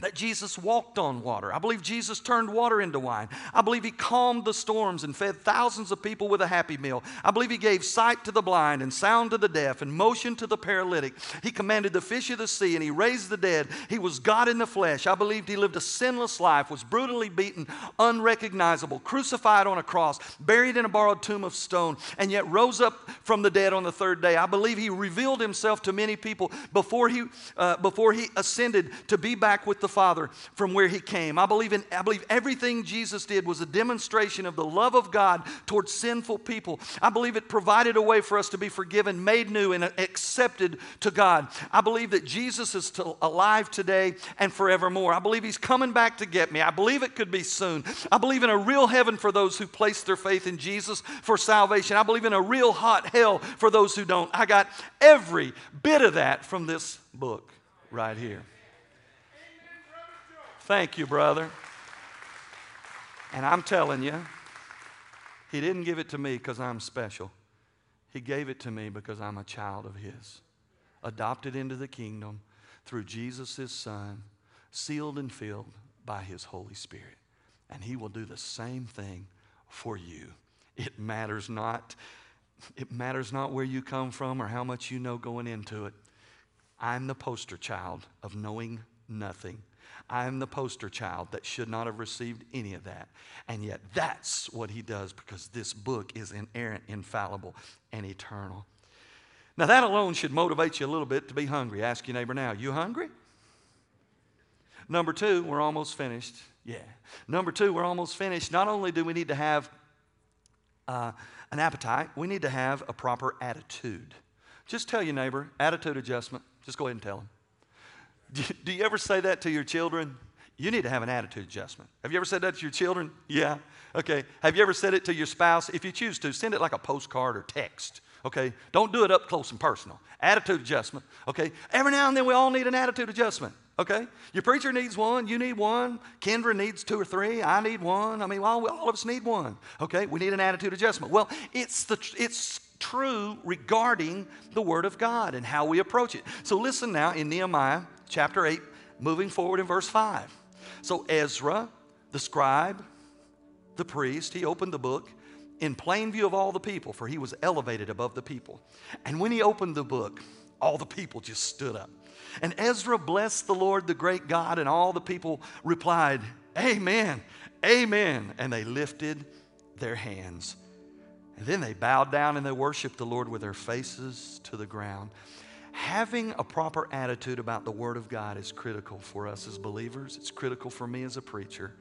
that Jesus walked on water. I believe Jesus turned water into wine. I believe he calmed the storms and fed thousands of people with a happy meal. I believe he gave sight to the blind and sound to the deaf and motion to the paralytic. He commanded the fish of the sea and he raised the dead. He was God in the flesh. I believed he lived a sinless life, was brutally beaten, unrecognizable, crucified on a cross, buried in a borrowed tomb of stone, and yet rose up from the dead on the third day. I believe he revealed himself to many people before he, uh, before he ascended to be back with the Father from where he came. I believe in I believe everything Jesus did was a demonstration of the love of God towards sinful people. I believe it provided a way for us to be forgiven, made new, and accepted to God. I believe that Jesus is still alive today and forevermore. I believe he's coming back to get me. I believe it could be soon. I believe in a real heaven for those who place their faith in Jesus for salvation. I believe in a real hot hell for those who don't. I got every bit of that from this book right here. Thank you, brother. And I'm telling you, he didn't give it to me because I'm special. He gave it to me because I'm a child of his, adopted into the kingdom through Jesus, his son, sealed and filled by his Holy Spirit. And he will do the same thing for you. It matters not. It matters not where you come from or how much you know going into it. I'm the poster child of knowing nothing. I am the poster child that should not have received any of that. And yet that's what he does because this book is inerrant, infallible, and eternal. Now that alone should motivate you a little bit to be hungry. Ask your neighbor now, you hungry? Number two, we're almost finished. Yeah. Number two, we're almost finished. Not only do we need to have uh, an appetite, we need to have a proper attitude. Just tell your neighbor, attitude adjustment. Just go ahead and tell him. Do you ever say that to your children? You need to have an attitude adjustment. Have you ever said that to your children? Yeah. Okay. Have you ever said it to your spouse? If you choose to, send it like a postcard or text. Okay. Don't do it up close and personal. Attitude adjustment. Okay. Every now and then we all need an attitude adjustment. Okay. Your preacher needs one. You need one. Kendra needs two or three. I need one. I mean, all, all of us need one. Okay. We need an attitude adjustment. Well, it's the it's. true regarding the Word of God and how we approach it. So listen now in Nehemiah chapter eight, moving forward in verse five. So Ezra, the scribe, the priest, he opened the book in plain view of all the people, for he was elevated above the people. And when he opened the book, all the people just stood up. And Ezra blessed the Lord, the great God, and all the people replied, "Amen, amen." And they lifted their hands. And then they bowed down and they worshiped the Lord with their faces to the ground. Having a proper attitude about the Word of God is critical for us as believers. It's critical for me as a preacher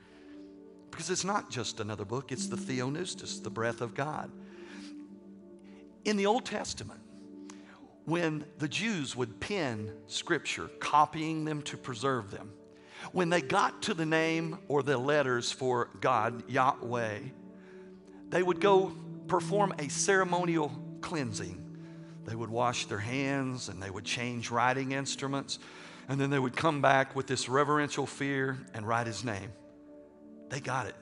because it's not just another book. It's the theonoustos, the breath of God. In the Old Testament, when the Jews would pen Scripture, copying them to preserve them, when they got to the name or the letters for God, Yahweh, they would go perform a ceremonial cleansing. They would wash their hands and they would change writing instruments, and then they would come back with this reverential fear and write his name. They got it.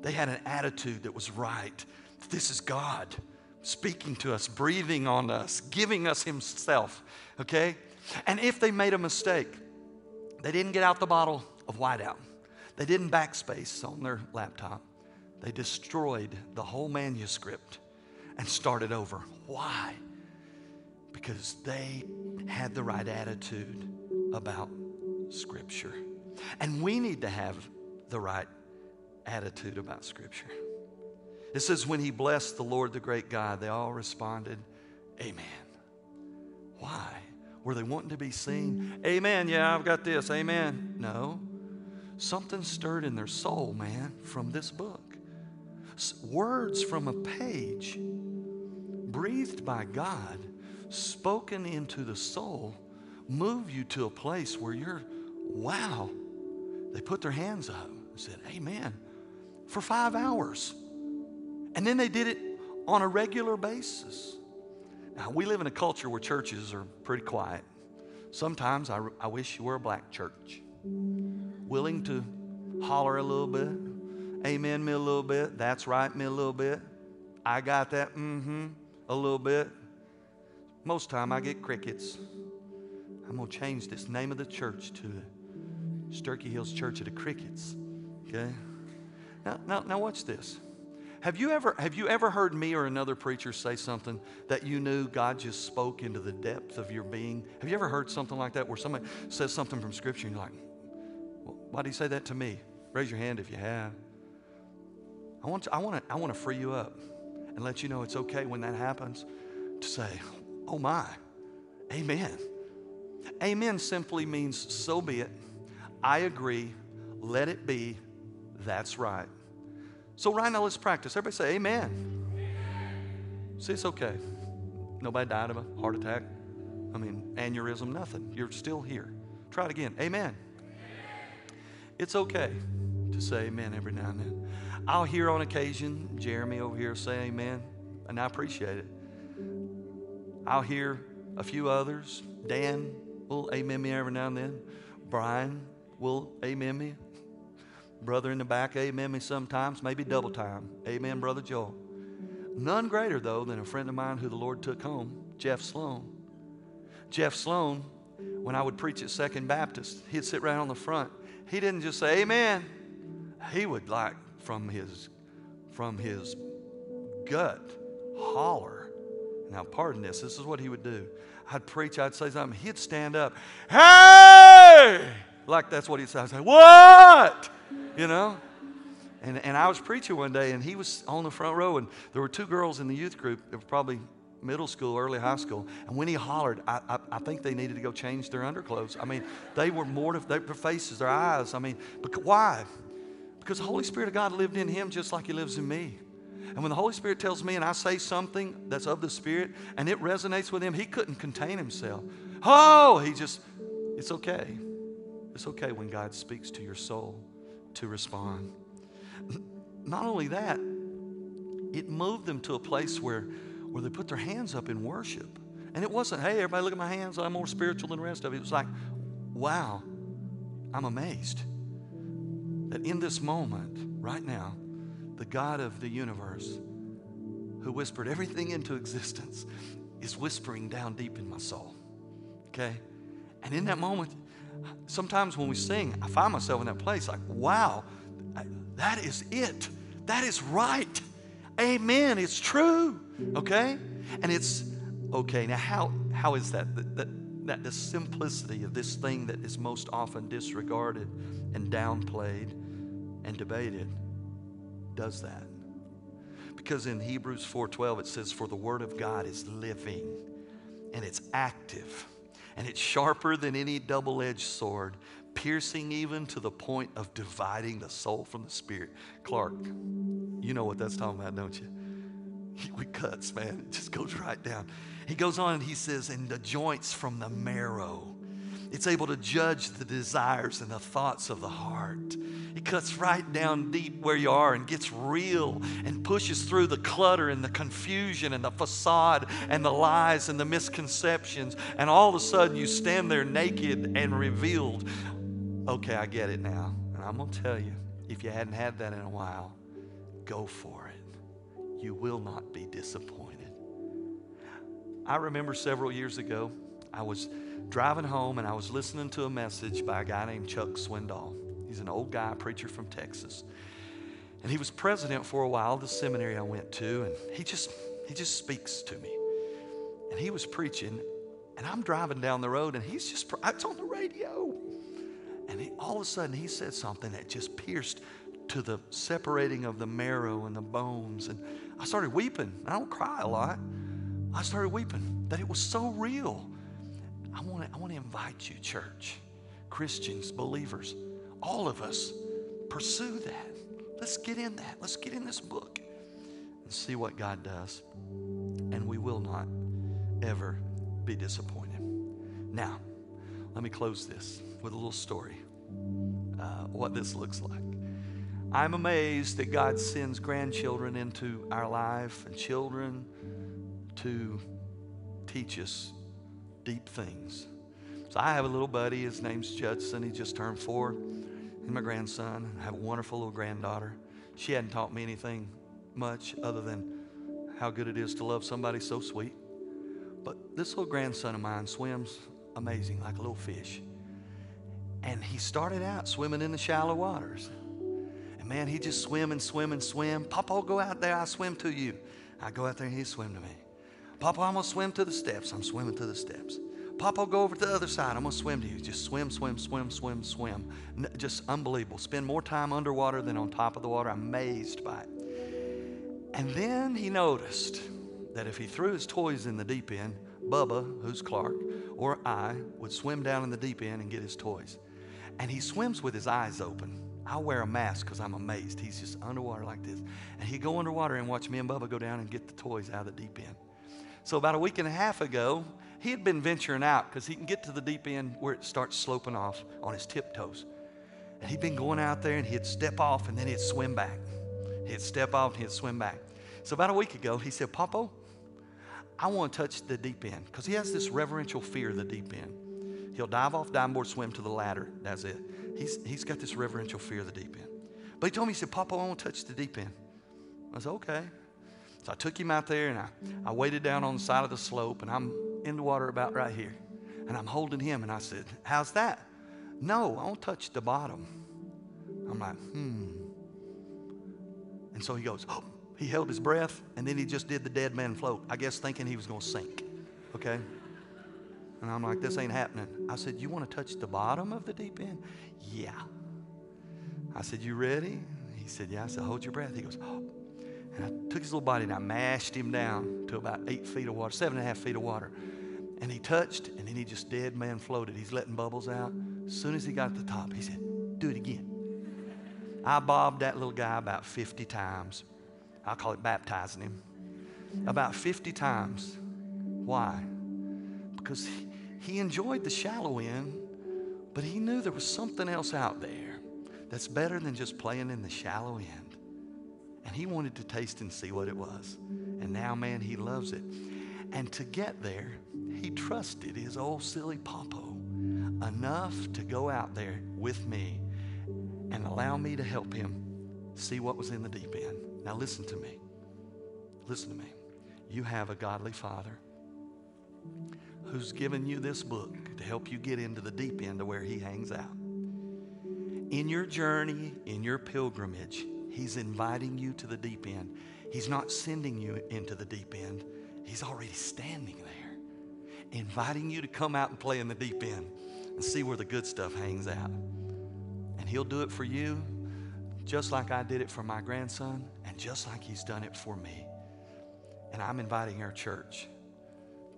They had an attitude that was right. This is God speaking to us, breathing on us, giving us himself, okay? And if they made a mistake, they didn't get out the bottle of whiteout. They didn't backspace on their laptop. They destroyed the whole manuscript and started over. Why? Because they had the right attitude about Scripture. And we need to have the right attitude about Scripture. It says, when he blessed the Lord, the great God, they all responded, amen. Why? Were they wanting to be seen? Amen, yeah, I've got this, amen. No, something stirred in their soul, man, from this book. Words from a page, breathed by God, spoken into the soul, move you to a place where you're, wow. They put their hands up and said, amen, for five hours. And then they did it on a regular basis. Now, we live in a culture where churches are pretty quiet. Sometimes I, I wish you were a black church, willing to holler a little bit, amen me a little bit, that's right me a little bit, I got that, mm-hmm, a little bit. Most time I get crickets. I'm going to change this name of the church to the Sturkey Hills Church of the Crickets, okay? Now, now, now watch this. Have you ever, have you ever heard me or another preacher say something that you knew God just spoke into the depth of your being? Have you ever heard something like that where somebody says something from Scripture and you're like, well, why did he say that to me? Raise your hand if you have. I want to, I want to, I want to free you up and let you know it's okay when that happens to say, oh my, amen. Amen simply means so be it. I agree. Let it be. That's right. So right now, let's practice. Everybody say amen. Amen. See, it's okay. Nobody died of a heart attack. I mean, aneurysm, nothing. You're still here. Try it again. Amen. Amen. It's okay to say amen every now and then. I'll hear on occasion Jeremy over here say amen, and I appreciate it. I'll hear a few others. Dan will amen me every now and then. Brian will amen me. Brother in the back, amen me sometimes, maybe double time. Amen, Brother Joel. None greater, though, than a friend of mine who the Lord took home, Jeff Sloan. Jeff Sloan, when I would preach at Second Baptist, he'd sit right on the front. He didn't just say amen. He would, like, from his, from his gut, holler. Now, pardon this. This is what he would do. I'd preach. I'd say something. He'd stand up. Hey! Like that's what he'd say. I'd say, what? You know? And, and I was preaching one day, and he was on the front row, and there were two girls in the youth group that were probably middle school, early high school. And when he hollered, I, I, I think they needed to go change their underclothes. I mean, they were mortified, their faces, their eyes. I mean, because, why? Because the Holy Spirit of God lived in him just like he lives in me. And when the Holy Spirit tells me and I say something that's of the Spirit and it resonates with him, he couldn't contain himself. Oh, he just, it's okay. It's okay when God speaks to your soul to respond. Not only that, it moved them to a place where, where they put their hands up in worship. And it wasn't, hey, everybody look at my hands. I'm more spiritual than the rest of you. It was like, wow, I'm amazed that in this moment, right now, the God of the universe who whispered everything into existence is whispering down deep in my soul, okay? And in that moment, sometimes when we sing, I find myself in that place like, wow, that is it. That is right. Amen. It's true, okay? And it's, okay, now how how is that? That, that, that the simplicity of this thing that is most often disregarded and downplayed and debated does that. Because in Hebrews four twelve it says, for the word of God is living and it's active and it's sharper than any double-edged sword, piercing even to the point of dividing the soul from the spirit. Clark, you know what that's talking about, don't you? He, we cuts, man. It just goes right down. He goes on and he says, and the joints from the marrow. It's able to judge the desires and the thoughts of the heart. It cuts right down deep where you are and gets real and pushes through the clutter and the confusion and the facade and the lies and the misconceptions. And all of a sudden you stand there naked and revealed. Okay, I get it now. And I'm going to tell you, if you hadn't had that in a while, go for it. You will not be disappointed. I remember several years ago, I was driving home and I was listening to a message by a guy named Chuck Swindoll. He's an old guy, preacher from Texas. And he was president for a while, the seminary I went to, and he just he just speaks to me. And he was preaching, and I'm driving down the road, and he's just, it's on the radio. And he, all of a sudden, he said something that just pierced to the separating of the marrow and the bones. And I started weeping. I don't cry a lot. I started weeping that it was so real. I want to I want to invite you, church, Christians, believers, all of us, pursue that. Let's get in that. Let's get in this book and see what God does. And we will not ever be disappointed. Now, let me close this with a little story, uh, what this looks like. I'm amazed that God sends grandchildren into our life and children to teach us deep things. So I have a little buddy. His name's Judson. He just turned four. He's my grandson. I have a wonderful little granddaughter. She hadn't taught me anything much other than how good it is to love somebody so sweet. But this little grandson of mine swims amazing, like a little fish. And he started out swimming in the shallow waters. And man, he just swim and swim and swim. Papa, go out there. I swim to you. I go out there and he swim to me. Papa, I'm going to swim to the steps. I'm swimming to the steps. Papa, go over to the other side. I'm going to swim to you. Just swim, swim, swim, swim, swim. Just unbelievable. Spend more time underwater than on top of the water. I'm amazed by it. And then he noticed that if he threw his toys in the deep end, Bubba, who's Clark, or I would swim down in the deep end and get his toys. And he swims with his eyes open. I wear a mask because I'm amazed. He's just underwater like this. And he'd go underwater and watch me and Bubba go down and get the toys out of the deep end. So about a week and a half ago, he had been venturing out because he can get to the deep end where it starts sloping off on his tiptoes. And he'd been going out there and he'd step off and then he'd swim back. He'd step off and he'd swim back. So about a week ago, he said, Papa, I want to touch the deep end, because he has this reverential fear of the deep end. He'll dive off, dive board, swim to the ladder. That's it. He's, he's got this reverential fear of the deep end. But he told me, he said, Papa, I want to touch the deep end. I said, okay. So I took him out there, and I, I waded down on the side of the slope, and I'm in the water about right here. And I'm holding him, and I said, how's that? No, I won't touch the bottom. I'm like, hmm. And so he goes, oh. He held his breath, and then he just did the dead man float, I guess thinking he was going to sink, okay? And I'm like, this ain't happening. I said, you want to touch the bottom of the deep end? Yeah. I said, you ready? He said, yeah. I said, hold your breath. He goes, oh. And I took his little body, and I mashed him down to about eight feet of water, seven and a half feet of water. And he touched, and then he just dead man floated. He's letting bubbles out. As soon as he got to the top, he said, do it again. I bobbed that little guy about fifty times. I call it baptizing him. About fifty times. Why? Because he, he enjoyed the shallow end, but he knew there was something else out there that's better than just playing in the shallow end. And he wanted to taste and see what it was. And now, man, he loves it. And to get there, he trusted his old silly Popo enough to go out there with me and allow me to help him see what was in the deep end. Now listen to me. Listen to me. You have a godly father who's given you this book to help you get into the deep end to where he hangs out. In your journey, in your pilgrimage, he's inviting you to the deep end. He's not sending you into the deep end. He's already standing there, inviting you to come out and play in the deep end and see where the good stuff hangs out. And he'll do it for you, just like I did it for my grandson, and just like he's done it for me. And I'm inviting our church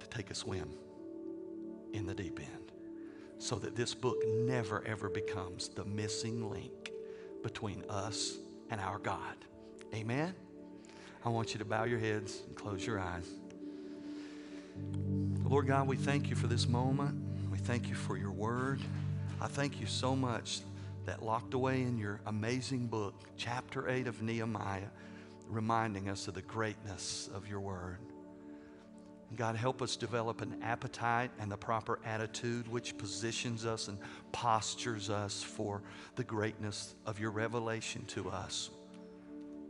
to take a swim in the deep end so that this book never, ever becomes the missing link between us and our God. Amen? I want you to bow your heads and close your eyes. Lord God, we thank you for this moment. We thank you for your word. I thank you so much that locked away in your amazing book, chapter eight of Nehemiah, reminding us of the greatness of your word. God, help us develop an appetite and the proper attitude which positions us and postures us for the greatness of your revelation to us,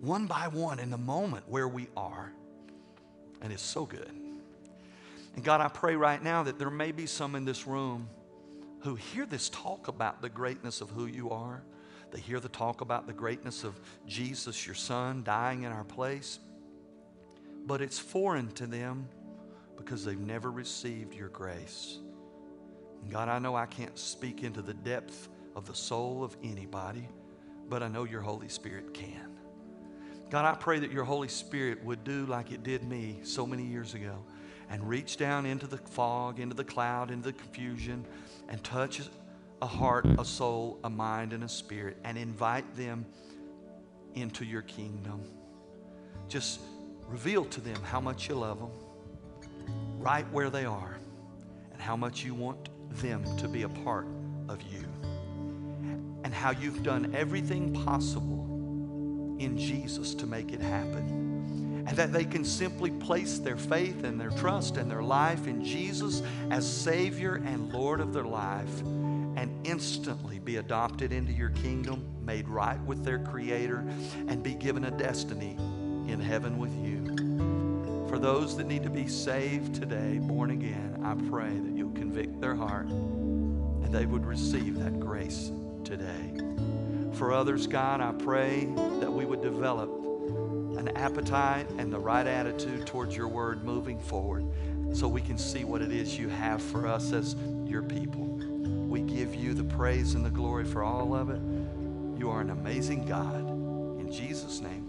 one by one, in the moment where we are. And it's so good. And God, I pray right now that there may be some in this room who hear this talk about the greatness of who you are, They hear the talk about the greatness of Jesus, your son, dying in our place. But it's foreign to them because they've never received your grace. And God, I know I can't speak into the depth of the soul of anybody, but I know your Holy Spirit can. God, I pray that your Holy Spirit would do like it did me so many years ago and reach down into the fog, into the cloud, into the confusion, and touch a heart, a soul, a mind, and a spirit, and invite them into your kingdom. Just reveal to them how much you love them, right where they are, and how much you want them to be a part of you, and how you've done everything possible in Jesus to make it happen, and that they can simply place their faith and their trust and their life in Jesus as Savior and Lord of their life, and instantly be adopted into your kingdom, made right with their Creator, and be given a destiny in heaven with you. For those that need to be saved today, born again, I pray that you'll convict their heart and they would receive that grace today. For others, God, I pray that we would develop an appetite and the right attitude towards your word moving forward, so we can see what it is you have for us as your people. We give you the praise and the glory for all of it. You are an amazing God. In Jesus' name.